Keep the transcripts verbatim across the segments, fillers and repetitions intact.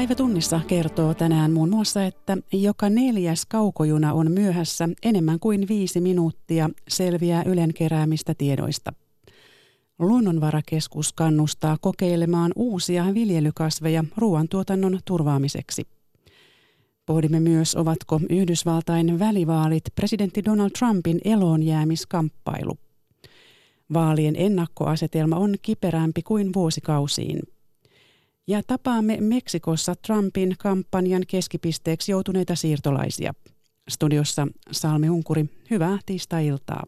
Päivä tunnissa kertoo tänään muun muassa, että joka neljäs kaukojuna on myöhässä enemmän kuin viisi minuuttia, selviää Ylen keräämistä tiedoista. Luonnonvarakeskus kannustaa kokeilemaan uusia viljelykasveja ruoantuotannon turvaamiseksi. Pohdimme myös, ovatko Yhdysvaltain välivaalit presidentti Donald Trumpin eloonjäämiskamppailu. Vaalien ennakkoasetelma on kiperämpi kuin vuosikausiin. Ja tapaamme Meksikossa Trumpin kampanjan keskipisteeksi joutuneita siirtolaisia. Studiossa Salmi Unkuri, hyvää tiistai-iltaa.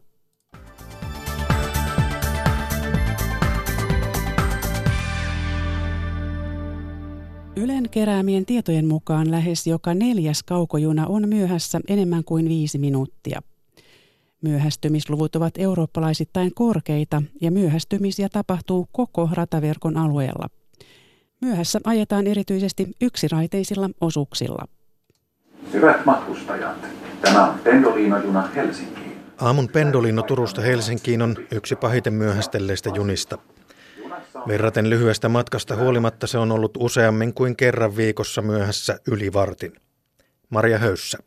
Ylen keräämien tietojen mukaan lähes joka neljäs kaukojuna on myöhässä enemmän kuin viisi minuuttia. Myöhästymisluvut ovat eurooppalaisittain korkeita ja myöhästymisiä tapahtuu koko rataverkon alueella. Myöhässä ajetaan erityisesti yksiraiteisilla osuuksilla. Hyvät matkustajat, tämä on Pendolino-juna Helsinkiin. Aamun Pendolino Turusta Helsinkiin on yksi pahiten myöhästelleistä junista. Verraten lyhyestä matkasta huolimatta se on ollut useammin kuin kerran viikossa myöhässä yli vartin. Marja Höyssä.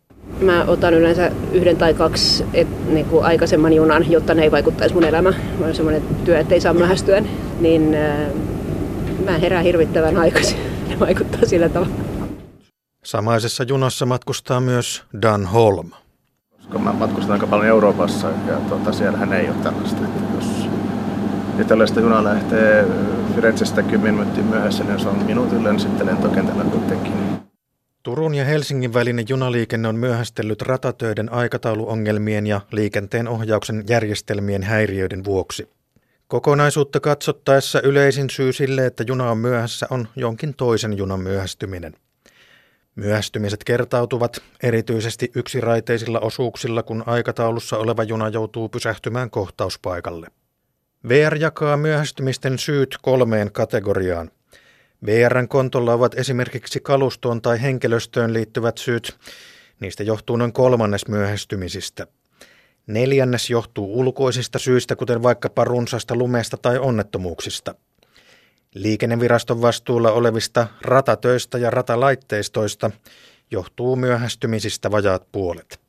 Mä otan yleensä yhden tai kaksi et, niin kuin aikaisemman junan, jotta ne ei vaikuttaisi mun elämään. Mä oon semmoinen työ, ettei saa myöhästyä, niin äh, mä herään hirvittävän aikaisin. Ne vaikuttaa sillä tavalla. Samaisessa junassa matkustaa myös Dan Holm. Koska mä matkustan aika paljon Euroopassa ja tuota, siellähän ei ole tällaista, että jos... Ja tällaista juna lähtee Firenzestä kymmenen minuuttia myöhässä, niin jos on minuutilla, niin sitten lentokentällä kuitenkin. Turun ja Helsingin välinen junaliikenne on myöhästellyt ratatöiden aikatauluongelmien ja liikenteen ohjauksen järjestelmien häiriöiden vuoksi. Kokonaisuutta katsottaessa yleisin syy sille, että juna on myöhässä, on jonkin toisen junan myöhästyminen. Myöhästymiset kertautuvat erityisesti yksiraiteisilla osuuksilla, kun aikataulussa oleva juna joutuu pysähtymään kohtauspaikalle. V R jakaa myöhästymisten syyt kolmeen kategoriaan. V R:n kontolla ovat esimerkiksi kalustoon tai henkilöstöön liittyvät syyt. Niistä johtuu noin kolmannes myöhästymisistä. Neljännes johtuu ulkoisista syistä, kuten vaikkapa runsaasta lumesta tai onnettomuuksista. Liikenneviraston vastuulla olevista ratatöistä ja ratalaitteistoista johtuu myöhästymisistä vajaat puolet.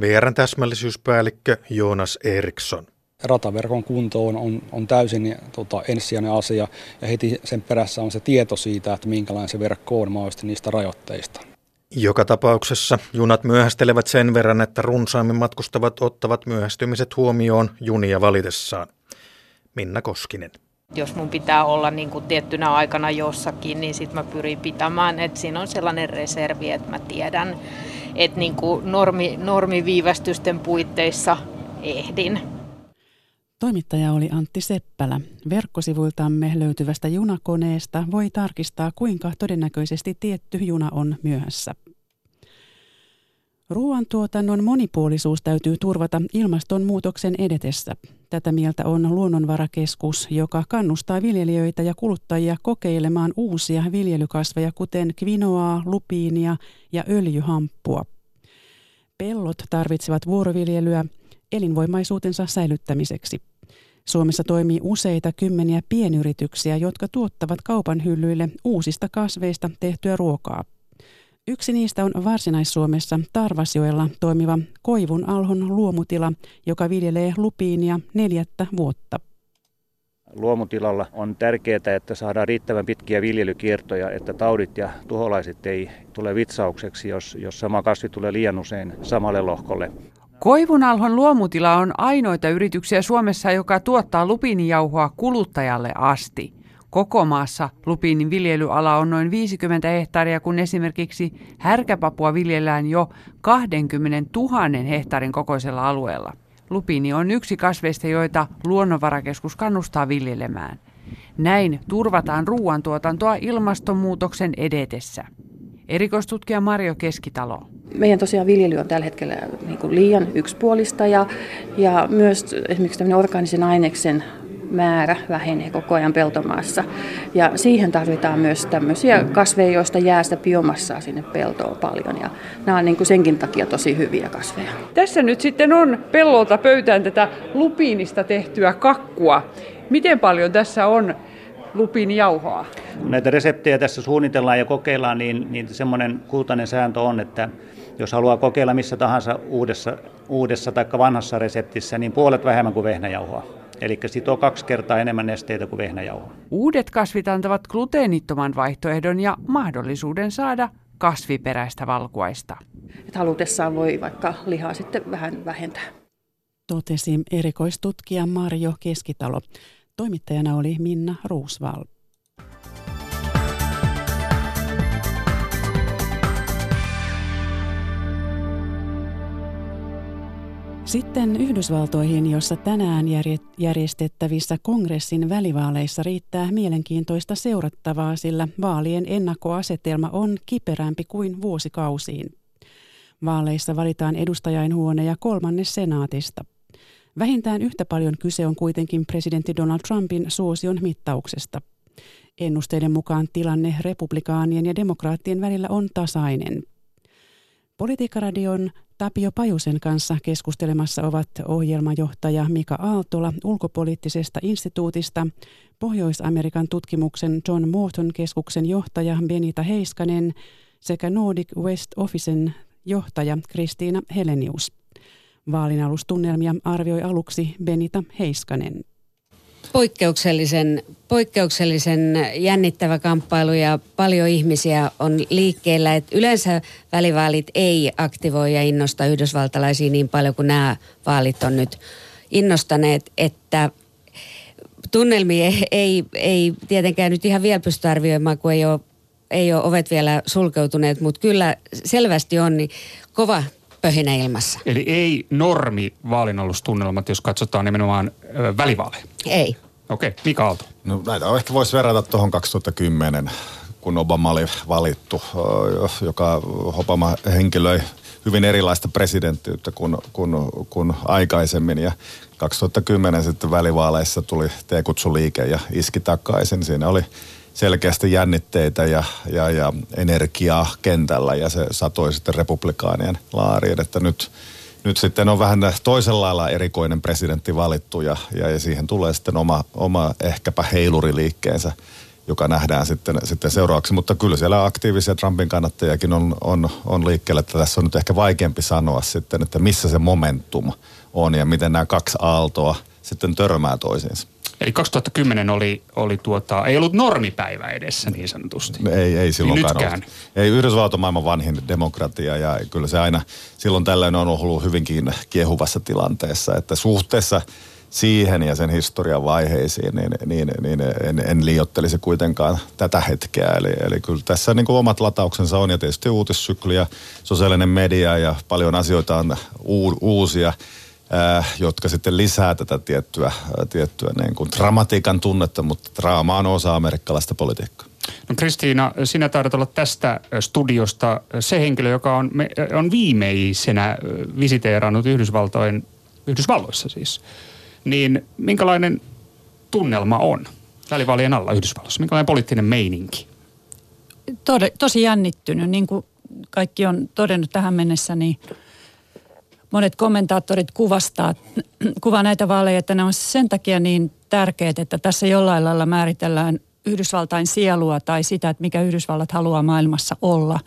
V R:n täsmällisyyspäällikkö Joonas Eriksson. Rataverkon kunto on, on, on täysin tota, ensisijainen asia ja heti sen perässä on se tieto siitä, että minkälainen se verkko on mahdollisesti niistä rajoitteista. Joka tapauksessa junat myöhästelevät sen verran, että runsaammin matkustavat ottavat myöhästymiset huomioon junia valitessaan. Minna Koskinen. Jos mun pitää olla niin kuin tiettynä aikana jossakin, niin sit mä pyrin pitämään, että siinä on sellainen reservi, että mä tiedän, että niin kuin normi, normiviivästysten puitteissa ehdin. Toimittaja oli Antti Seppälä. Verkkosivuiltamme löytyvästä junakoneesta voi tarkistaa, kuinka todennäköisesti tietty juna on myöhässä. Ruoantuotannon monipuolisuus täytyy turvata ilmastonmuutoksen edetessä. Tätä mieltä on Luonnonvarakeskus, joka kannustaa viljelijöitä ja kuluttajia kokeilemaan uusia viljelykasveja, kuten kvinoaa, lupiinia ja öljyhamppua. Pellot tarvitsevat vuoroviljelyä elinvoimaisuutensa säilyttämiseksi. Suomessa toimii useita kymmeniä pienyrityksiä, jotka tuottavat kaupan hyllyille uusista kasveista tehtyä ruokaa. Yksi niistä on Varsinais-Suomessa Tarvasjoella toimiva Koivun Alhon luomutila, joka viljelee lupiinia neljättä vuotta. Luomutilalla on tärkeää, että saadaan riittävän pitkiä viljelykiertoja, että taudit ja tuholaiset ei tule vitsaukseksi, jos, jos sama kasvi tulee liian usein samalle lohkolle. Koivun Alhon luomutila on ainoita yrityksiä Suomessa, joka tuottaa lupiinijauhoa kuluttajalle asti. Koko maassa lupiinin viljelyala on noin viisikymmentä hehtaaria, kun esimerkiksi härkäpapua viljellään jo kaksikymmentätuhatta hehtaarin kokoisella alueella. Lupiini on yksi kasveista, joita Luonnonvarakeskus kannustaa viljelemään. Näin turvataan ruoantuotantoa ilmastonmuutoksen edetessä. Erikoistutkija Mario Keskitalo. Meidän tosiaan viljely on tällä hetkellä niin kuin liian yksipuolista ja, ja myös esimerkiksi tämmöinen orgaanisen aineksen määrä vähenee koko ajan peltomaassa. Ja siihen tarvitaan myös tämmöisiä kasveja, joista jää sitä biomassaa sinne peltoon paljon. Ja nämä on niin kuin senkin takia tosi hyviä kasveja. Tässä nyt sitten on pellolta pöytään tätä lupiinista tehtyä kakkua. Miten paljon tässä on lupiinijauhoa. Näitä reseptejä tässä suunnitellaan ja kokeillaan, niin, niin semmoinen kultainen sääntö on, että jos haluaa kokeilla missä tahansa uudessa, uudessa tai vanhassa reseptissä, niin puolet vähemmän kuin vehnäjauhoa. Eli sitoo kaksi kertaa enemmän nesteitä kuin vehnäjauhoa. Uudet kasvit antavat gluteenittoman vaihtoehdon ja mahdollisuuden saada kasviperäistä valkuaista. Et halutessaan voi vaikka lihaa sitten vähän vähentää. Totesi erikoistutkija Marjo Keskitalo. Toimittajana oli Minna Roosvall. Sitten Yhdysvaltoihin, jossa tänään järjestettävissä kongressin välivaaleissa riittää mielenkiintoista seurattavaa, sillä vaalien ennakkoasetelma on kiperämpi kuin vuosikausiin. Vaaleissa valitaan edustajainhuone ja kolmannes senaatista. Vähintään yhtä paljon kyse on kuitenkin presidentti Donald Trumpin suosion mittauksesta. Ennusteiden mukaan tilanne republikaanien ja demokraattien välillä on tasainen. Politiikkaradion Tapio Pajusen kanssa keskustelemassa ovat ohjelmajohtaja Mika Aaltola ulkopoliittisesta instituutista, Pohjois-Amerikan tutkimuksen John Morton -keskuksen johtaja Benita Heiskanen sekä Nordic West Officen johtaja Kristiina Helenius. Vaalinalustunnelmia arvioi aluksi Benita Heiskanen. Poikkeuksellisen, poikkeuksellisen jännittävä kamppailu ja paljon ihmisiä on liikkeellä. Et yleensä välivaalit ei aktivoi ja innosta yhdysvaltalaisia niin paljon kuin nämä vaalit on nyt innostaneet, että tunnelmia ei, ei, ei tietenkään nyt ihan vielä pysty arvioimaan, kun ei ole, ei ole ovet vielä sulkeutuneet, mutta kyllä selvästi on niin kova pöhinä ilmassa. Eli ei normi vaalinalustunnelmat, jos katsotaan nimenomaan välivaaleja? Ei. Okei, okay. Mika Aalto. No näitä ehkä voisi verrata tuohon kaksituhattakymmenen, kun Obama oli valittu, joka Obama henkilöi hyvin erilaista presidenttiyttä kuin, kuin, kuin aikaisemmin. Ja kaksituhattakymmenen sitten välivaaleissa tuli teekutsuliike ja iski takaisin. Siinä oli selkeästi jännitteitä ja, ja, ja energiaa kentällä ja se satoi sitten republikaanien laariin, että nyt, nyt sitten on vähän toisella lailla erikoinen presidentti valittu ja, ja, ja siihen tulee sitten oma, oma ehkäpä heiluriliikkeensä, joka nähdään sitten, sitten seuraavaksi, mutta kyllä siellä aktiivisia Trumpin kannattajakin on, on, on liikkeellä, että tässä on nyt ehkä vaikeampi sanoa sitten, että missä se momentum on ja miten nämä kaksi aaltoa sitten törmää toisiinsa. Eli kaksituhattakymmenen oli, oli tuota, ei ollut normipäivä edessä niin sanotusti. Ei, ei silloinkaan niin ollut. Ei, Yhdysvallat on maailman vanhin demokratia ja kyllä se aina silloin tällöin on ollut hyvinkin kiehuvassa tilanteessa. Että suhteessa siihen ja sen historian vaiheisiin, niin, niin, niin en, en liioittelisi kuitenkaan tätä hetkeä. Eli, eli kyllä tässä niin kuin omat latauksensa on ja tietysti uutissykli ja sosiaalinen media ja paljon asioita on u, uusia. Äh, jotka sitten lisää tätä tiettyä, äh, tiettyä niin kuin dramatiikan tunnetta, mutta draama on osa amerikkalaista politiikkaa. No Kristiina, sinä taidat olla tästä studiosta se henkilö, joka on, on viimeisenä visiteerannut Yhdysvaltojen, Yhdysvalloissa siis. Niin minkälainen tunnelma on välivaalien alla Yhdysvalloissa? Minkälainen poliittinen meininki? Tode, tosi jännittynyt, niin kuin kaikki on todennut tähän mennessä, niin monet kommentaattorit kuvastaa, kuvaa näitä vaaleja, että ne on sen takia niin tärkeät, että tässä jollain lailla määritellään Yhdysvaltain sielua tai sitä, että mikä Yhdysvallat haluaa maailmassa olla.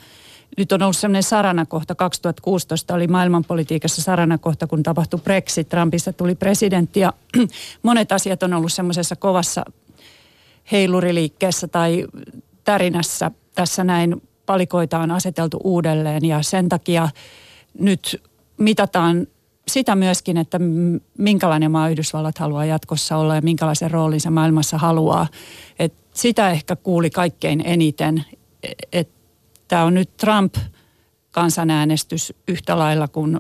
Nyt on ollut sellainen saranakohta, kaksituhattakuusitoista oli maailmanpolitiikassa saranakohta, kun tapahtui Brexit, Trumpista tuli presidentti ja monet asiat on ollut semmoisessa kovassa heiluriliikkeessä tai tärinässä. Tässä näin palikoita on aseteltu uudelleen ja sen takia nyt mitataan sitä myöskin, että minkälainen maa Yhdysvallat haluaa jatkossa olla ja minkälaisen roolin se maailmassa haluaa. Et sitä ehkä kuuli kaikkein eniten, että tämä on nyt Trump-kansanäänestys yhtä lailla kuin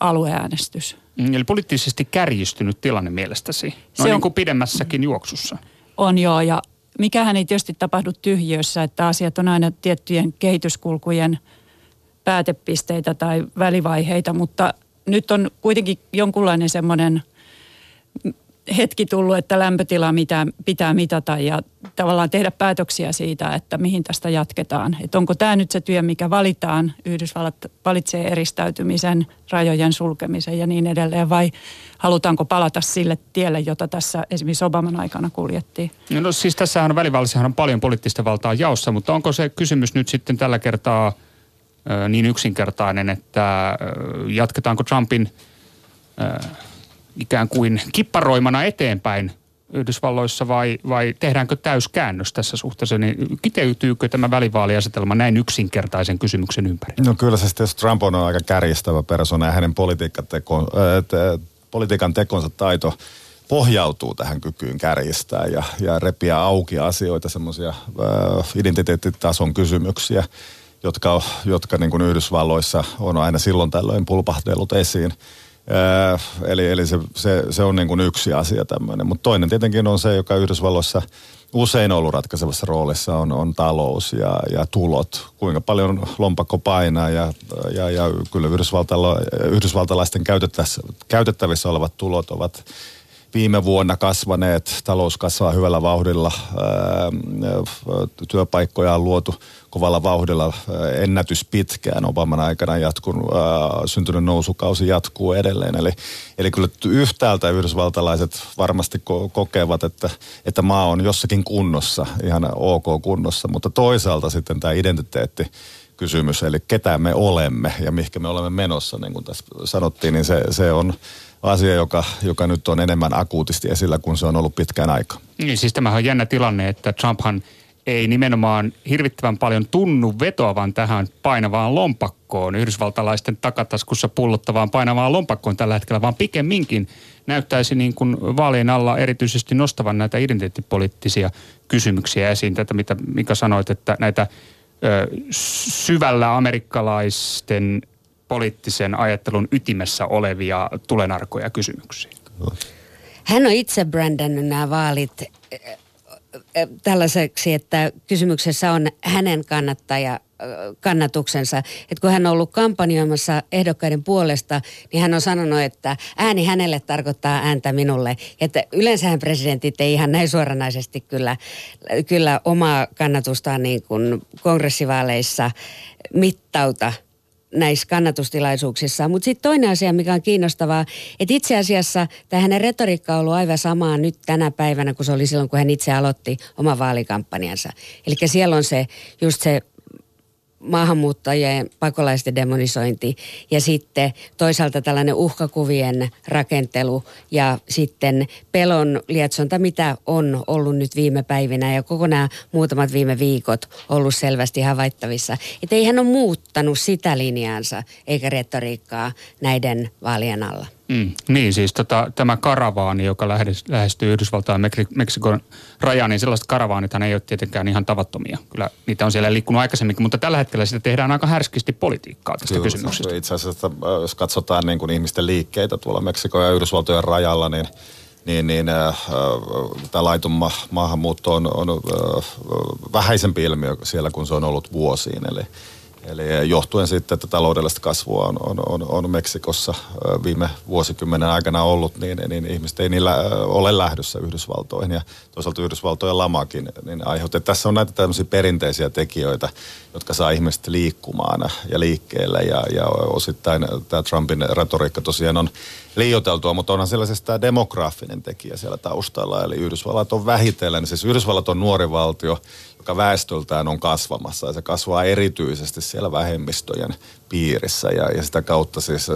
alueäänestys. Eli poliittisesti kärjistynyt tilanne mielestäsi, no niin kuin pidemmässäkin juoksussa. On joo, ja mikähän ei tietysti tapahdu tyhjiössä, että asiat on aina tiettyjen kehityskulkujen päätepisteitä tai välivaiheita, mutta nyt on kuitenkin jonkunlainen semmoinen hetki tullut, että lämpötila mitä, pitää mitata ja tavallaan tehdä päätöksiä siitä, että mihin tästä jatketaan. Että onko tämä nyt se työ, mikä valitaan, Yhdysvallat valitsee eristäytymisen, rajojen sulkemisen ja niin edelleen, vai halutaanko palata sille tielle, jota tässä esimerkiksi Obaman aikana kuljettiin? No siis tässähän välivallissahan on paljon poliittista valtaa jaossa, mutta onko se kysymys nyt sitten tällä kertaa niin yksinkertainen, että jatketaanko Trumpin ikään kuin kipparoimana eteenpäin Yhdysvalloissa vai, vai tehdäänkö täyskäännös tässä suhteessa, niin kiteytyykö tämä välivaaliasetelma näin yksinkertaisen kysymyksen ympäri? No kyllä se sitten, jos Trump on aika kärjistävä persona ja hänen politiikan tekonsa taito pohjautuu tähän kykyyn kärjistää ja, ja repiä auki asioita, semmoisia identiteettitason kysymyksiä, jotka, jotka niin kuin Yhdysvalloissa on aina silloin tällöin pulpahdellut esiin. Eli, eli se, se, se on niin kuin yksi asia tämmöinen. Mutta toinen tietenkin on se, joka Yhdysvalloissa usein ollut ratkaisevassa roolissa, on, on talous ja, ja tulot. Kuinka paljon lompakko painaa ja, ja, ja kyllä yhdysvaltalaisten käytettävissä olevat tulot ovat viime vuonna kasvaneet. Talous kasvaa hyvällä vauhdilla, työpaikkoja on luotu kovalla vauhdilla ennätys pitkään. Obaman aikana jatkun, syntynyt nousukausi jatkuu edelleen. Eli, eli kyllä yhtäältä yhdysvaltalaiset varmasti kokevat, että, että maa on jossakin kunnossa, ihan ok kunnossa, mutta toisaalta sitten tämä identiteetti kysymys, eli ketä me olemme ja mihinkä me olemme menossa, niin kuin tässä sanottiin, niin se, se on asia, joka, joka nyt on enemmän akuutisti esillä, kun se on ollut pitkään aikaa. Niin, siis tämähän on jännä tilanne, että Trumphan ei nimenomaan hirvittävän paljon tunnu vetoavan tähän painavaan lompakkoon, yhdysvaltalaisten takataskussa pullottavaan painavaan lompakkoon tällä hetkellä, vaan pikemminkin näyttäisi niin kuin vaalien alla erityisesti nostavan näitä identiteettipoliittisia kysymyksiä esiin, tätä mitä Mika sanoit, että näitä ö, syvällä amerikkalaisten poliittisen ajattelun ytimessä olevia tulenarkoja kysymyksiä. Hän on itse brändännyt nämä vaalit tällaiseksi, että kysymyksessä on hänen kannattaja, kannatuksensa. Et kun hän on ollut kampanjoimassa ehdokkaiden puolesta, niin hän on sanonut, että ääni hänelle tarkoittaa ääntä minulle. Että yleensähän presidentit ei ihan näin suoranaisesti kyllä, kyllä omaa kannatustaan niin kuin kongressivaaleissa mittauta näissä kannatustilaisuuksissa. Mutta sitten toinen asia, mikä on kiinnostavaa, että itse asiassa tämä hänen retoriikka on ollut aivan samaa nyt tänä päivänä, kun se oli silloin, kun hän itse aloitti oman vaalikampanjansa. Eli siellä on se, just se maahanmuuttajien pakolaisten demonisointi ja sitten toisaalta tällainen uhkakuvien rakentelu ja sitten pelon lietsonta, mitä on ollut nyt viime päivinä ja koko nämä muutamat viime viikot ollut selvästi havaittavissa. Että ei hän ole muuttanut sitä linjaansa eikä retoriikkaa näiden vaalien alla. Mm, niin siis tota, tämä karavaani, joka lähestyy Yhdysvaltain ja Meksikon rajaa, niin sellaiset karavaanithan ei ole tietenkään ihan tavattomia. Kyllä niitä on siellä liikkunut aikaisemminkin, mutta tällä hetkellä sitä tehdään aika härskisti politiikkaa tästä Kyllä, kysymyksestä. Itse asiassa jos katsotaan niin kuin ihmisten liikkeitä tuolla Meksikon ja Yhdysvaltojen rajalla, niin, niin, niin äh, tämä laiton ma- maahanmuutto on, on äh, vähäisempi ilmiö siellä, kun se on ollut vuosiin, eli Eli johtuen sitten, että taloudellista kasvua on, on, on Meksikossa viime vuosikymmenen aikana ollut, niin, niin ihmiset ei niillä ole lähdössä Yhdysvaltoihin ja toisaalta Yhdysvaltojen lamakin niin aiheuttaa. Tässä on näitä tämmöisiä perinteisiä tekijöitä, jotka saa ihmiset liikkumaan ja liikkeelle ja, ja osittain tämä Trumpin retoriikka tosiaan on liioiteltua, mutta onhan siellä siis tämä demograafinen tekijä siellä taustalla, eli Yhdysvallat on vähitellen, siis Yhdysvallat on nuori valtio, joka väestöltään on kasvamassa ja se kasvaa erityisesti siellä vähemmistöjen piirissä ja, ja sitä kautta siis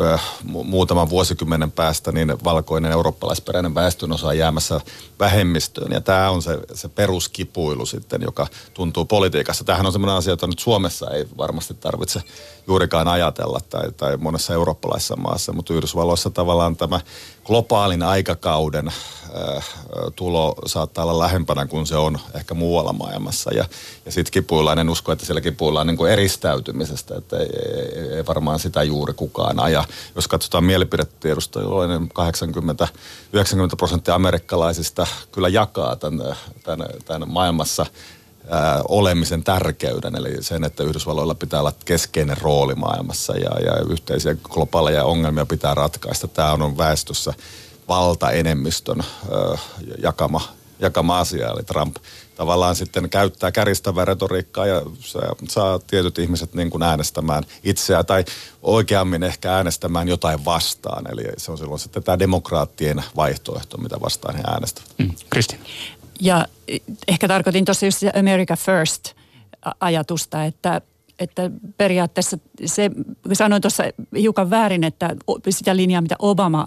äh, muutaman vuosikymmenen päästä niin valkoinen eurooppalaisperäinen väestönosa on jäämässä vähemmistöön ja tämä on se, se peruskipuilu sitten, joka tuntuu politiikassa. Tämähän on sellainen asia, jota nyt Suomessa ei varmasti tarvitse juurikaan ajatella tai, tai monessa eurooppalaisessa maassa, mutta Yhdysvalloissa tavallaan tämä globaalin aikakauden äh, tulo saattaa olla lähempänä kuin se on ehkä muualla maailmassa. Ja, ja sitten kipuillaan, en usko, että siellä kipuillaan niin kuin eristäytymisestä, että ei, ei, ei varmaan sitä juuri kukaan aja. Jos katsotaan mielipidetiedosta, jolloin kahdeksankymmentä yhdeksänkymmentä prosenttia amerikkalaisista kyllä jakaa tämän, tämän, tämän maailmassa Ää, olemisen tärkeyden, eli sen, että Yhdysvalloilla pitää olla keskeinen rooli maailmassa ja, ja yhteisiä globaaleja ongelmia pitää ratkaista. Tämä on väestössä valtaenemmistön ö, jakama, jakama asia. Eli Trump tavallaan sitten käyttää kärjistävää retoriikkaa ja se saa tietyt ihmiset niin kuin äänestämään itseään tai oikeammin ehkä äänestämään jotain vastaan. Eli se on silloin sitten tämä demokraattien vaihtoehto, mitä vastaan he äänestävät. Mm. Kristiina. Ja ehkä tarkoitin tuossa just America First-ajatusta, että, että periaatteessa se, sanoin tuossa hiukan väärin, että sitä linjaa, mitä Obama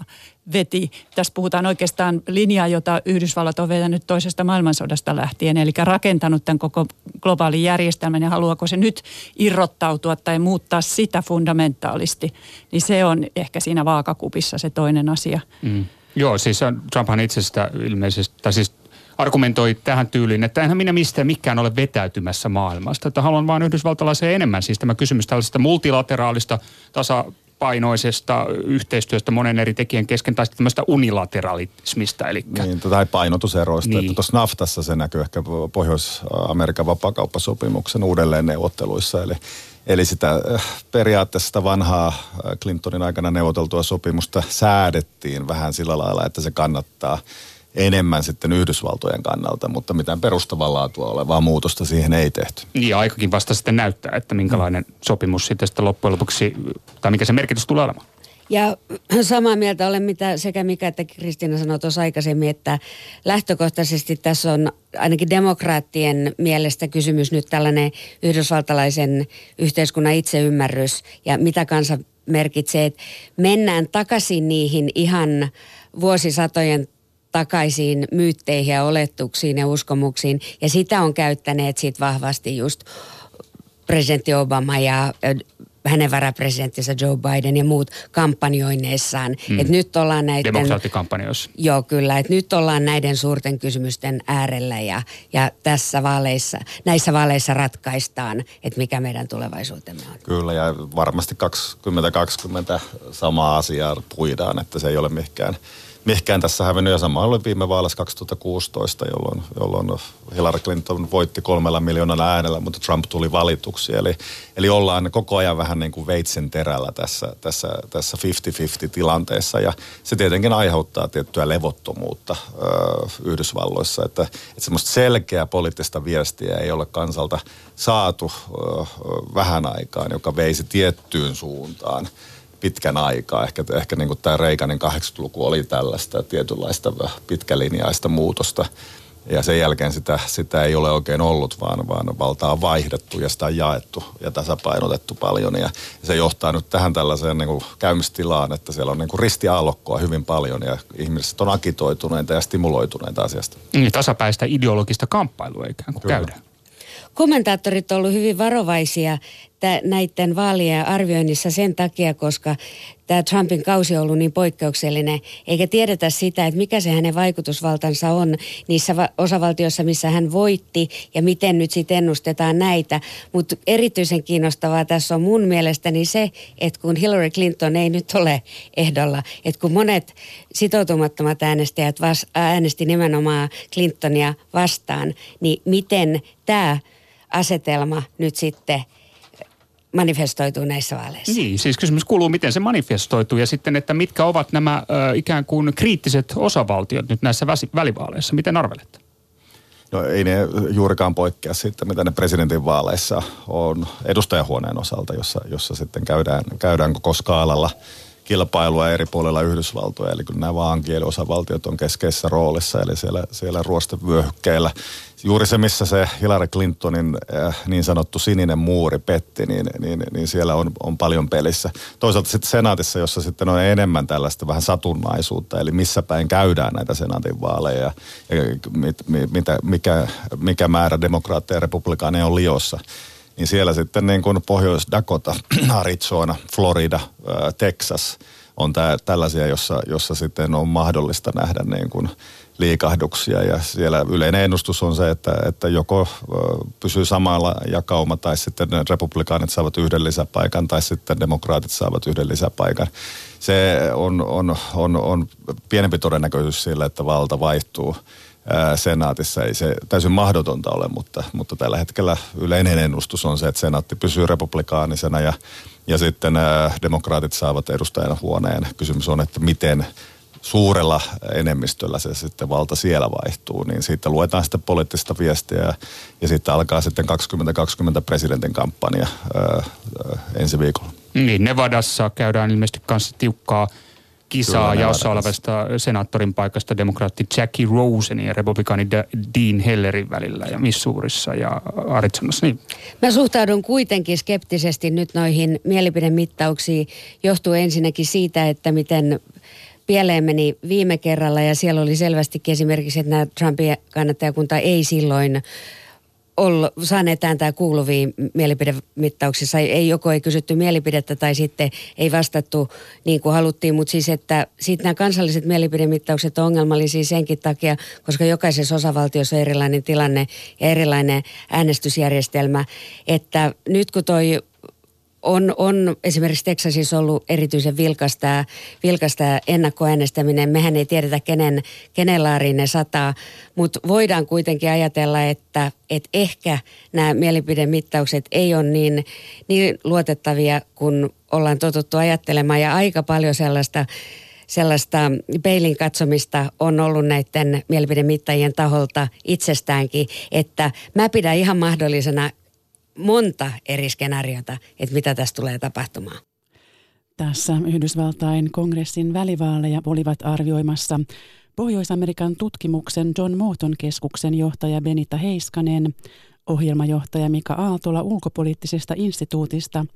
veti, tässä puhutaan oikeastaan linjaa, jota Yhdysvallat on vetänyt toisesta maailmansodasta lähtien, eli rakentanut tämän koko globaalin järjestelmän ja haluaako se nyt irrottautua tai muuttaa sitä fundamentaalisti, niin se on ehkä siinä vaakakupissa se toinen asia. Mm. Joo, siis Trumphan itsestä ilmeisesti, tai siis argumentoi tähän tyyliin, että enhän minä mistään mikään ole vetäytymässä maailmasta, että haluan vaan yhdysvaltalaisia enemmän. Siis tämä kysymys tällaisesta multilateraalista, tasapainoisesta yhteistyöstä monen eri tekijän kesken, tai sitten tämmöistä unilateralismista. Elikkä. Niin, tai painotuseroista. Niin. Että tuossa NAFTassa se näkyy ehkä Pohjois-Amerikan vapaakauppasopimuksen uudelleen neuvotteluissa, eli Eli sitä periaatteessa sitä vanhaa Clintonin aikana neuvoteltua sopimusta säädettiin vähän sillä lailla, että se kannattaa enemmän sitten Yhdysvaltojen kannalta, mutta mitään perustavanlaatua olevaa muutosta siihen ei tehty. Ja aikakin vasta sitten näyttää, että minkälainen sopimus sitten loppujen lopuksi, tai mikä se merkitys tulee olemaan. Ja samaa mieltä olen mitä sekä Mika että Kristiina sanoi tuossa aikaisemmin, että lähtökohtaisesti tässä on ainakin demokraattien mielestä kysymys nyt tällainen yhdysvaltalaisen yhteiskunnan itseymmärrys ja mitä kansa merkitsee, että mennään takaisin niihin ihan vuosisatojen takaisin myytteihin ja oletuksiin ja uskomuksiin ja sitä on käyttäneet sit vahvasti just presidentti Obama ja hänen varapresidenttinsä Joe Biden ja muut kampanjoinneissaan. Mm. Että nyt ollaan näiden... Demokraattikampanjoissa. Joo, kyllä. Että nyt ollaan näiden suurten kysymysten äärellä ja, ja tässä vaaleissa, näissä vaaleissa ratkaistaan, että mikä meidän tulevaisuutemme on. Kyllä, ja varmasti kaksikymmentä kaksikymmentä samaa asiaa puidaan, että se ei ole mikään... Mihkään tässä hävinnyt ja sama oli viime vaaleissa kaksituhattakuusitoista, jolloin, jolloin Hillary Clinton voitti kolmella miljoonalla äänellä, mutta Trump tuli valituksi. Eli, eli ollaan koko ajan vähän niin kuin veitsen terällä tässä, tässä, tässä viisikymmentä viisikymmentä tilanteessa ja se tietenkin aiheuttaa tiettyä levottomuutta ö, Yhdysvalloissa. Että, että semmoista selkeää poliittista viestiä ei ole kansalta saatu ö, vähän aikaan, joka veisi tiettyyn suuntaan. Pitkän aikaa. Ehkä, ehkä niin kuin tämä Reaganin kahdeksankymmentäluku oli tällaista tietynlaista pitkälinjaista muutosta. Ja sen jälkeen sitä, sitä ei ole oikein ollut, vaan, vaan valtaa on vaihdettu ja sitä on jaettu ja tasapainotettu paljon. Ja se johtaa nyt tähän tällaiseen niin kuin käymistilaan, että siellä on niin kuin ristiaallokkoa hyvin paljon ja ihmiset on agitoituneita ja stimuloituneita asiasta. Niin, tasapäistä ideologista kamppailua ikään kuin käydään. Kommentaattorit on ollut hyvin varovaisia näiden vaalien arvioinnissa sen takia, koska tämä Trumpin kausi on ollut niin poikkeuksellinen, eikä tiedetä sitä, että mikä se hänen vaikutusvaltansa on niissä osavaltioissa, missä hän voitti ja miten nyt sitten ennustetaan näitä. Mutta erityisen kiinnostavaa tässä on mun mielestäni se, että kun Hillary Clinton ei nyt ole ehdolla, että kun monet sitoutumattomat äänestäjät vas- äänesti nimenomaan Clintonia vastaan, niin miten tämä asetelma nyt sitten manifestoituu näissä vaaleissa. Niin, siis kysymys kuuluu, miten se manifestoituu ja sitten, että mitkä ovat nämä ö, ikään kuin kriittiset osavaltiot nyt näissä väsi- välivaaleissa. Miten arvelette? No ei ne juurikaan poikkea siitä, mitä ne presidentinvaaleissa on edustajahuoneen osalta, jossa, jossa sitten käydään, käydään koko skaalalla kilpailua eri puolilla Yhdysvaltoja. Eli kyllä nämä vaankieliosavaltiot on keskeisessä roolissa, eli siellä, siellä ruostevyöhykkeillä. Juuri se, missä se Hillary Clintonin niin sanottu sininen muuri petti, niin, niin, niin siellä on, on paljon pelissä. Toisaalta sitten senaatissa, jossa sitten on enemmän tällaista vähän satunnaisuutta, eli missä päin käydään näitä senaatin vaaleja ja mit, mit, mikä, mikä määrä demokraatteja ja republikaaneja on liossa. Niin siellä sitten niin kuin Pohjois-Dakota, Arizona, Florida, Texas on tää, tällaisia, jossa, jossa sitten on mahdollista nähdä niin kuin liikahduksia. Ja siellä yleinen ennustus on se, että, että joko pysyy samalla jakauma tai sitten republikaanit saavat yhden lisäpaikan tai sitten demokraatit saavat yhden lisäpaikan. Se on, on, on, on pienempi todennäköisyys sillä, että valta vaihtuu. Senaatissa ei se täysin mahdotonta ole, mutta, mutta tällä hetkellä yleinen ennustus on se, että senaatti pysyy republikaanisena ja, ja sitten ä, demokraatit saavat edustajana huoneen. Kysymys on, että miten suurella enemmistöllä se sitten valta siellä vaihtuu, niin siitä luetaan sitten poliittista viestiä ja sitten alkaa sitten kaksituhattakaksikymmentä presidentin kampanja öö, ensi viikolla. Niin, Nevadassa käydään ilmeisesti kanssa tiukkaa kisaa jaossa olevasta senaattorin paikasta demokraatti Jackie Rosen ja republikaani Dean Hellerin välillä ja Missourissa ja Arizonassa. Niin. Mä suhtaudun kuitenkin skeptisesti nyt noihin mielipidemittauksiin. Johtuu ensinnäkin siitä, että miten pieleen meni viime kerralla ja siellä oli selvästikin esimerkiksi, että nämä Trumpin kannattajakunta ei silloin ollut, saaneet ääntää kuuluvia mielipidemittauksissa. Ei, joko ei kysytty mielipidettä tai sitten ei vastattu niin kuin haluttiin, mutta siis, että sitten nämä kansalliset mielipidemittaukset on ongelmallisia senkin takia, koska jokaisessa osavaltiossa on erilainen tilanne ja erilainen äänestysjärjestelmä, että nyt kun toi On, on esimerkiksi Teksasissa ollut erityisen vilkasta, vilkasta ennakkoäänestäminen. Mehän ei tiedetä, kenen, kenen laariin ne sataa, mutta voidaan kuitenkin ajatella, että, että ehkä nämä mielipidemittaukset ei ole niin, niin luotettavia, kun ollaan totuttu ajattelemaan. Ja aika paljon sellaista, sellaista peilin katsomista on ollut näiden mielipidemittajien taholta itsestäänkin, että mä pidän ihan mahdollisena monta eri skenaariota, että mitä tässä tulee tapahtumaan. Tässä Yhdysvaltain kongressin välivaaleja olivat arvioimassa Pohjois-Amerikan tutkimuksen John Morton keskuksen johtaja Benita Heiskanen, ohjelmajohtaja Mika Aaltola ulkopoliittisesta instituutista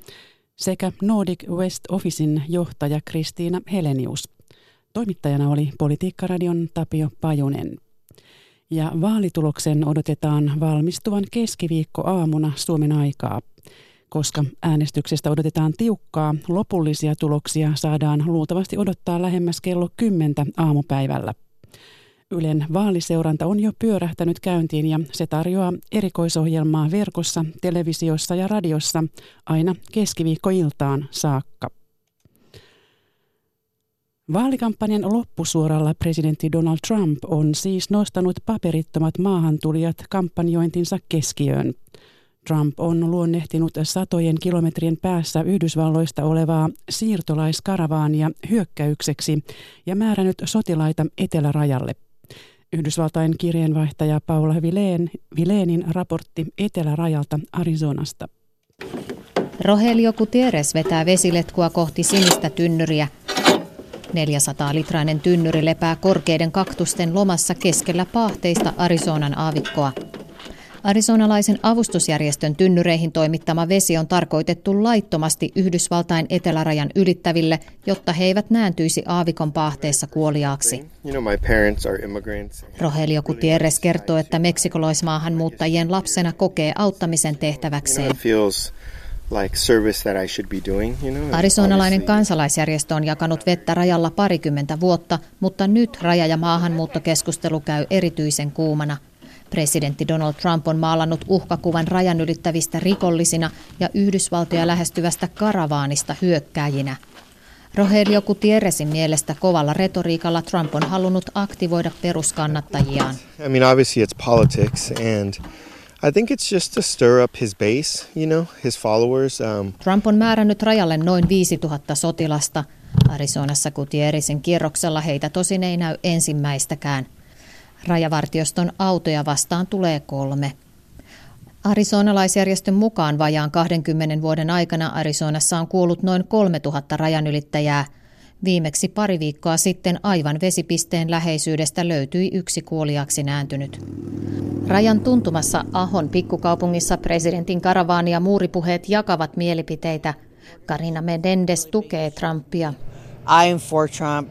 sekä Nordic West Officen johtaja Kristiina Helenius. Toimittajana oli Politiikkaradion Tapio Pajunen. Ja vaalituloksen odotetaan valmistuvan keskiviikkoaamuna Suomen aikaa. Koska äänestyksestä odotetaan tiukkaa, lopullisia tuloksia saadaan luultavasti odottaa lähemmäs kello kymmentä aamupäivällä. Ylen vaaliseuranta on jo pyörähtänyt käyntiin ja se tarjoaa erikoisohjelmaa verkossa, televisiossa ja radiossa aina keskiviikkoiltaan saakka. Vaalikampanjan loppusuoralla presidentti Donald Trump on siis nostanut paperittomat maahantulijat kampanjointinsa keskiöön. Trump on luonnehtinut satojen kilometrien päässä Yhdysvalloista olevaa siirtolaiskaravaania hyökkäykseksi ja määrännyt sotilaita etelärajalle. Yhdysvaltain kirjeenvaihtaja Paula Vilén, Vilénin raportti etelärajalta Arizonasta. Rogelio Gutierrez vetää vesiletkua kohti sinistä tynnyriä. neljäsataa litrainen tynnyri lepää korkeiden kaktusten lomassa keskellä paahteista Arizonan aavikkoa. Arizonalaisen avustusjärjestön tynnyreihin toimittama vesi on tarkoitettu laittomasti Yhdysvaltain etelärajan ylittäville, jotta he eivät nääntyisi aavikon paahteessa kuoliaaksi. Rogelio Gutierrez kertoo, että meksikolaismaahanmuuttajien lapsena kokee auttamisen tehtäväkseen. Like service that I should be doing, you know. Arizonalainen kansalaisjärjestö on jakanut vettä rajalla parikymmentä vuotta, mutta nyt raja- ja maahanmuuttokeskustelu käy erityisen kuumana. Presidentti Donald Trump on maalannut uhkakuvan rajan ylittävistä rikollisina ja Yhdysvaltoja lähestyvästä karavaanista hyökkääjinä. Rogelio Gutierrezin mielestä kovalla retoriikalla Trump on halunnut aktivoida peruskannattajiaan. I mean, obviously it's politics and I think it's just to stir up his base, you know, his followers. Um. Trump on määrännyt rajalle noin viisituhatta sotilasta. Arizonassa Gutierrezin kierroksella heitä tosin ei näy ensimmäistäkään. Rajavartioston autoja vastaan tulee kolme. Arizonalaisjärjestön mukaan vajaan kahdenkymmenen vuoden aikana Arizonassa on kuollut noin kolmetuhatta rajanylittäjää. Viimeksi pari viikkoa sitten aivan vesipisteen läheisyydestä löytyi yksi kuoliaksi nääntynyt. Rajan tuntumassa Ahon pikkukaupungissa presidentin karavaani ja muuripuheet jakavat mielipiteitä. Karina Mendes tukee Trumpia. I am for Trump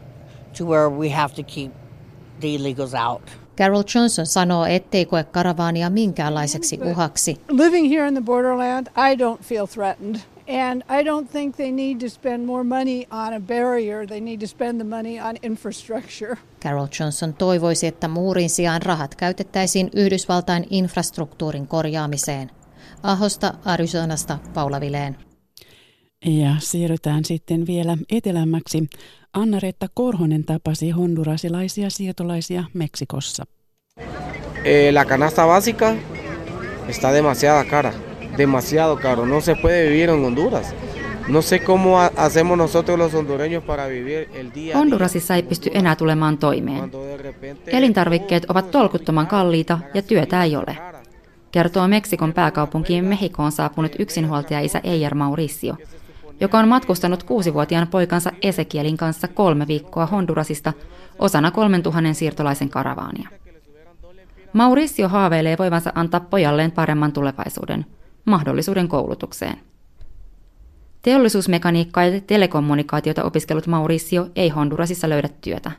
to where we have to keep the illegals out. Carol Johnson sanoo, ettei koe karavaania minkäänlaiseksi uhaksi. Living here in the borderland, I don't feel threatened. And I don't think they need to spend more money on a barrier, they need to spend the money on infrastructure. Carol Johnson toivoisi, että muurin sijaan rahat käytettäisiin Yhdysvaltain infrastruktuurin korjaamiseen. Ahosta, Arizonasta, Paula Vilén. Ja siirrytään sitten vielä etelämmäksi. Anna-Reetta Korhonen tapasi hondurasilaisia siirtolaisia Meksikossa. Eh, la canasta básica está demasiado cara. Demasiado caro, no se puede vivir en Honduras. Hondurasissa ei pysty enää tulemaan toimeen. Elintarvikkeet ovat tolkuttoman kalliita ja työtä ei ole, kertoo Meksikon pääkaupunkiin Mehikoon saapunut yksinhuoltajaisä Eijer Mauricio, joka on matkustanut kuusivuotiaan poikansa Esekielin kanssa kolme viikkoa Hondurasista osana kolmentuhannen siirtolaisen karavaania. Mauricio haaveilee voivansa antaa pojalleen paremman tulevaisuuden, mahdollisuuden koulutukseen. Teollisuusmekaniikkaa ja telekommunikaatiota opiskellut Mauricio ei Hondurasissa löydä työtä.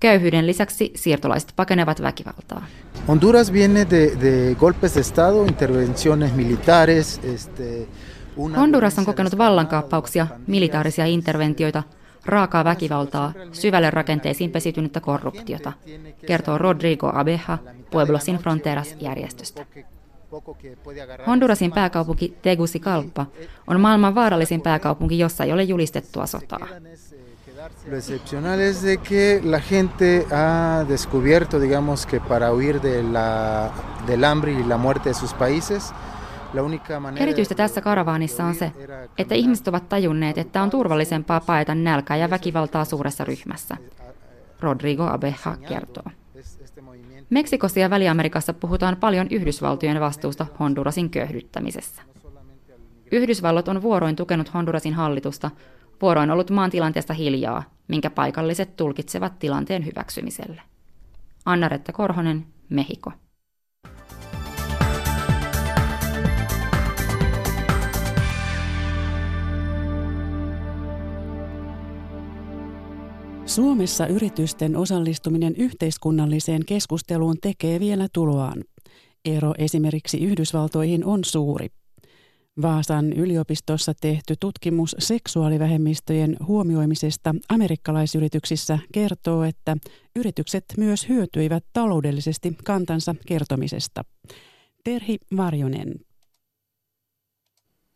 Köyhyyden lisäksi siirtolaiset pakenevat väkivaltaa. Honduras viene de, de golpes de estado, intervenciones militares, este, una... Honduras on kokenut vallankaappauksia, militaarisia interventioita, raakaa väkivaltaa, syvälle rakenteisiin pesitynyttä korruptiota, kertoo Rodrigo Abeja Pueblo Sin Fronteras-järjestöstä. Hondurasin pääkaupunki Tegucigalpa on maailman vaarallisin pääkaupunki, jossa ei ole julistettua sotaa. Lo excepcional es de que la gente ha descubierto, digamos, que para huir de la del hambre y la muerte de sus países, la única manera. Erityistä tässä karavaanissa on se, että ihmiset ovat tajunneet, että on turvallisempaa paeta nälkää ja väkivaltaa suuressa ryhmässä, Rodrigo Abeja kertoo. Meksikossa ja Väli-Amerikassa puhutaan paljon Yhdysvaltojen vastuusta Hondurasin köyhdyttämisessä. Yhdysvallat on vuoroin tukenut Hondurasin hallitusta, vuoroin ollut maan tilanteesta hiljaa, minkä paikalliset tulkitsevat tilanteen hyväksymiselle. Anna-Reetta Korhonen, Mehiko. Suomessa yritysten osallistuminen yhteiskunnalliseen keskusteluun tekee vielä tuloaan. Ero esimerkiksi Yhdysvaltoihin on suuri. Vaasan yliopistossa tehty tutkimus seksuaalivähemmistöjen huomioimisesta amerikkalaisyrityksissä kertoo, että yritykset myös hyötyivät taloudellisesti kantansa kertomisesta. Terhi Varjonen.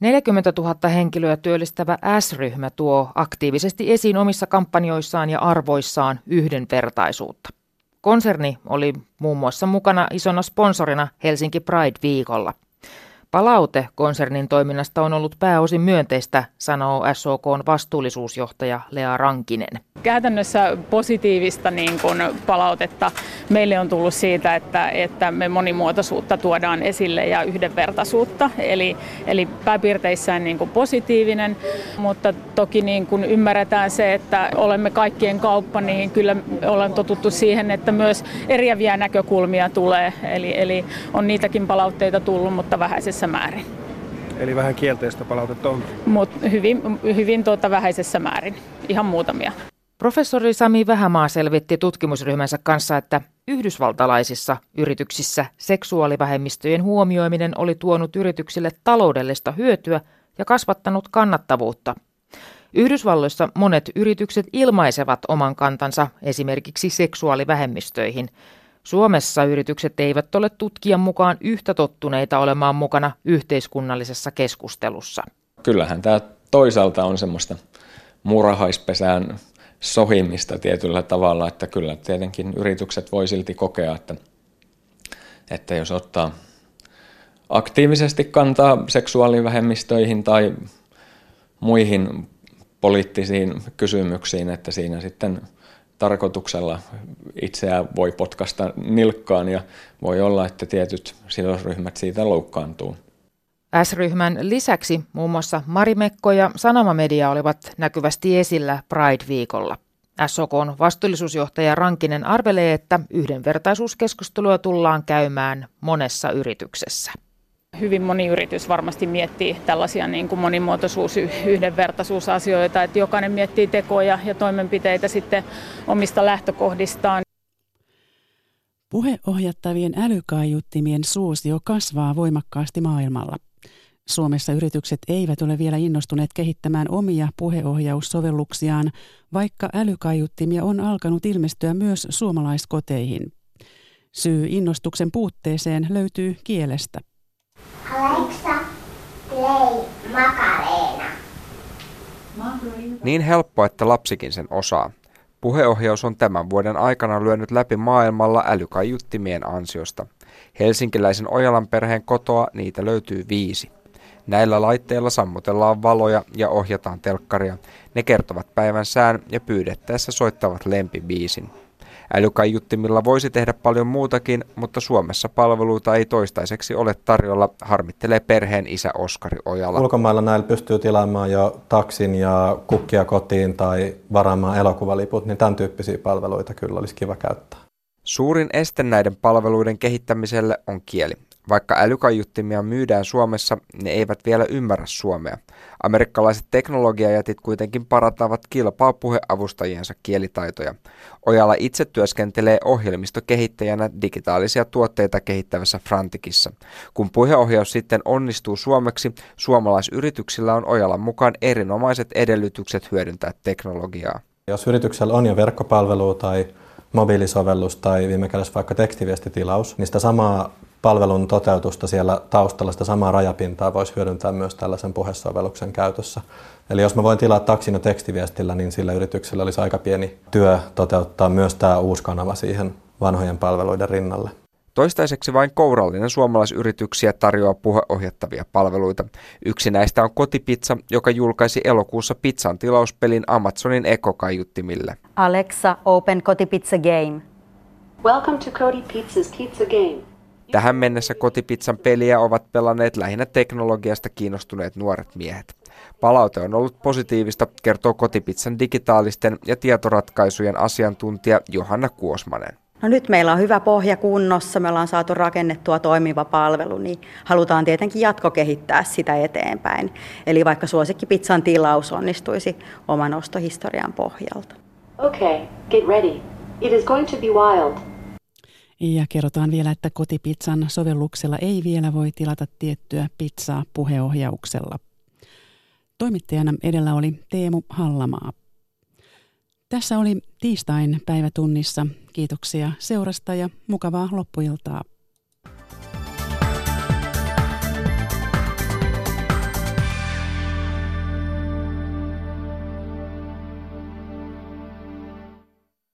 neljäkymmentätuhatta henkilöä työllistävä S-ryhmä tuo aktiivisesti esiin omissa kampanjoissaan ja arvoissaan yhdenvertaisuutta. Konserni oli muun muassa mukana isona sponsorina Helsinki Pride-viikolla. Palaute konsernin toiminnasta on ollut pääosin myönteistä, sanoo S O K:n vastuullisuusjohtaja Lea Rankinen. Käytännössä positiivista niin kuin palautetta meille on tullut siitä, että, että me monimuotoisuutta tuodaan esille ja yhdenvertaisuutta. Eli, eli pääpiirteissään niin kuin positiivinen, mutta toki niin kuin ymmärretään se, että olemme kaikkien kauppa, niin kyllä ollaan totuttu siihen, että myös eriäviä näkökulmia tulee. Eli, eli on niitäkin palautteita tullut, mutta vähäisessä määrin. Eli vähän kielteistä palautetta on? Mut hyvin hyvin tuota vähäisessä määrin, ihan muutamia. Professori Sami Vähämaa selvitti tutkimusryhmänsä kanssa, että yhdysvaltalaisissa yrityksissä seksuaalivähemmistöjen huomioiminen oli tuonut yrityksille taloudellista hyötyä ja kasvattanut kannattavuutta. Yhdysvalloissa monet yritykset ilmaisevat oman kantansa esimerkiksi seksuaalivähemmistöihin. Suomessa yritykset eivät ole tutkijan mukaan yhtä tottuneita olemaan mukana yhteiskunnallisessa keskustelussa. Kyllähän tämä toisaalta on semmoista murahaispesään sohimista tietyllä tavalla, että kyllä tietenkin yritykset voi silti kokea, että, että jos ottaa aktiivisesti kantaa seksuaalivähemmistöihin tai muihin poliittisiin kysymyksiin, että siinä sitten tarkoituksella itseään voi potkaista nilkkaan ja voi olla, että tietyt sidosryhmät siitä loukkaantuu. S-ryhmän lisäksi muun muassa Marimekko ja Sanamamedia olivat näkyvästi esillä Pride-viikolla. S O K:n vastuullisuusjohtaja Rankinen arvelee, että yhdenvertaisuuskeskustelua tullaan käymään monessa yrityksessä. Hyvin moni yritys varmasti miettii tällaisia niin kuin monimuotoisuus- ja yhdenvertaisuusasioita, että jokainen miettii tekoja ja toimenpiteitä sitten omista lähtökohdistaan. Puheohjattavien älykaiuttimien suosio kasvaa voimakkaasti maailmalla. Suomessa yritykset eivät ole vielä innostuneet kehittämään omia puheohjaussovelluksiaan, vaikka älykaiuttimia on alkanut ilmestyä myös suomalaiskoteihin. Syy innostuksen puutteeseen löytyy kielestä. Alexa, play Macarena. Niin helppo, että lapsikin sen osaa. Puheohjaus on tämän vuoden aikana lyönyt läpi maailmalla älykaiuttimien ansiosta. Helsinkiläisen Ojalan perheen kotoa niitä löytyy viisi. Näillä laitteilla sammutellaan valoja ja ohjataan telkkaria. Ne kertovat päivän sään ja pyydettäessä soittavat lempibiisin. Älykaiuttimilla voisi tehdä paljon muutakin, mutta Suomessa palveluita ei toistaiseksi ole tarjolla, harmittelee perheen isä Oskari Ojala. Ulkomailla näillä pystyy tilaamaan jo taksin ja kukkia kotiin tai varaamaan elokuvaliput, niin tämän tyyppisiä palveluita kyllä olisi kiva käyttää. Suurin este näiden palveluiden kehittämiselle on kieli. Vaikka älykaiuttimia myydään Suomessa, ne eivät vielä ymmärrä suomea. Amerikkalaiset teknologiajätit kuitenkin parantavat kilpaa puheavustajiensa kielitaitoja. Ojala itse työskentelee ohjelmistokehittäjänä digitaalisia tuotteita kehittävässä Frantikissa. Kun puheohjaus sitten onnistuu suomeksi, suomalaisyrityksillä on Ojalan mukaan erinomaiset edellytykset hyödyntää teknologiaa. Jos yrityksellä on jo verkkopalvelu tai mobiilisovellus tai viime kädessä vaikka tekstiviestitilaus, niin sitä samaa palvelun toteutusta siellä taustalla, sitä samaa rajapintaa voisi hyödyntää myös tällaisen puhesovelluksen käytössä. Eli jos mä voin tilaa taksin ja tekstiviestillä, niin sillä yrityksellä olisi aika pieni työ toteuttaa myös tämä uusi kanava siihen vanhojen palveluiden rinnalle. Toistaiseksi vain kourallinen suomalaisyrityksiä tarjoaa puheohjattavia palveluita. Yksi näistä on Kotipizza, joka julkaisi elokuussa pizzan tilauspelin Amazonin ekokaiuttimille. Alexa, open Kotipizza game. Welcome to Kotipizza's Pizza Game. Tähän mennessä Kotipizzan peliä ovat pelanneet lähinnä teknologiasta kiinnostuneet nuoret miehet. Palaute on ollut positiivista, kertoo Kotipizzan digitaalisten ja tietoratkaisujen asiantuntija Johanna Kuosmanen. No nyt meillä on hyvä pohja kunnossa, me ollaan saatu rakennettua toimiva palvelu, niin halutaan tietenkin jatkokehittää sitä eteenpäin. Eli vaikka suosikkipizzan tilaus onnistuisi oman ostohistorian pohjalta. Okay, get ready. It is going to be wild. Ja kerrotaan vielä, että Kotipizzan sovelluksella ei vielä voi tilata tiettyä pizzaa puheohjauksella. Toimittajana edellä oli Teemu Hallamaa. Tässä oli tiistain päivätunnissa. Kiitoksia seurasta ja mukavaa loppuiltaa.